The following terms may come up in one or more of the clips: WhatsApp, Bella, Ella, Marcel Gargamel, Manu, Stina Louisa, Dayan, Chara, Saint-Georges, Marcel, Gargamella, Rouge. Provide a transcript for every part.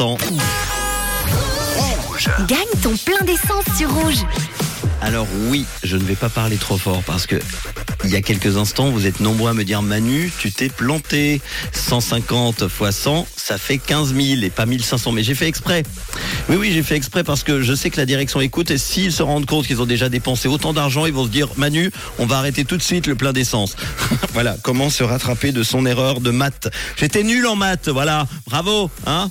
Rouge. Gagne ton plein d'essence sur Rouge. Alors oui, je ne vais pas parler trop fort parce que il y a quelques instants, vous êtes nombreux à me dire Manu, tu t'es planté. 150 fois 100, ça fait 15 000 et pas 1500. Mais j'ai fait exprès. Oui, j'ai fait exprès parce que je sais que la direction écoute et s'ils se rendent compte qu'ils ont déjà dépensé autant d'argent, ils vont se dire Manu, on va arrêter tout de suite le plein d'essence. Voilà, comment se rattraper de son erreur de maths. J'étais nul en maths, voilà. Bravo, hein ?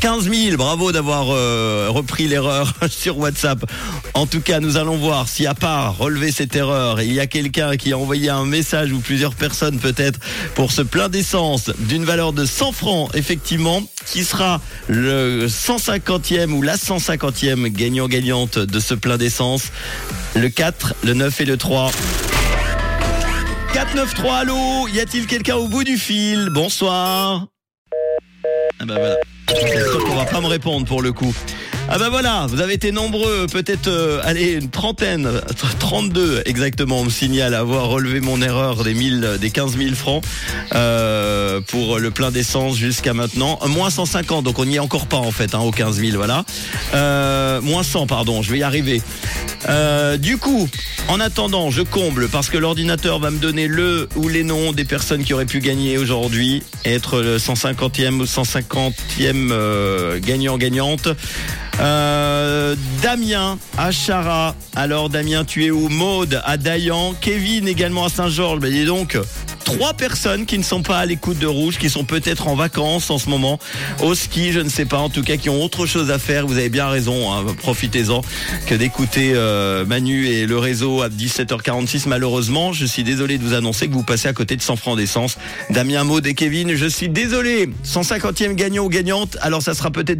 15 000, bravo d'avoir repris l'erreur sur WhatsApp. En tout cas, nous allons voir si à part relever cette erreur, il y a quelqu'un qui a envoyé un message ou plusieurs personnes peut-être pour ce plein d'essence d'une valeur de 100 francs, effectivement, qui sera le 150e ou la 150e gagnant-gagnante de ce plein d'essence. Le 4, le 9 et le 3. 493, allô, y a-t-il quelqu'un au bout du fil ? Bonsoir. Ah bah voilà. C'est sûr qu'on va pas me répondre pour le coup. Ah bah voilà, vous avez été nombreux, peut-être, une trentaine, 32 exactement, on me signale avoir relevé mon erreur des 15 000 francs pour le plein d'essence jusqu'à maintenant. Moins 150, donc on n'y est encore pas en fait, hein, aux 15 000, voilà. Moins 100, pardon, je vais y arriver. Du coup, en attendant, je comble parce que l'ordinateur va me donner le ou les noms des personnes qui auraient pu gagner aujourd'hui, être le 150e ou 150e gagnant-gagnante. Damien à Chara. Alors Damien, tu es où ? Maude à Dayan, Kevin également à Saint-Georges. Ben dis donc, 3 personnes qui ne sont pas à l'écoute de Rouge, qui sont peut-être en vacances en ce moment, au ski, je ne sais pas, en tout cas qui ont autre chose à faire. Vous avez bien raison, hein, profitez-en que d'écouter Manu et le réseau à 17h46. Malheureusement, je suis désolé de vous annoncer que vous passez à côté de 100 francs d'essence. Damien, Maude et Kevin, je suis désolé. 150e gagnant ou gagnante, alors ça sera peut-être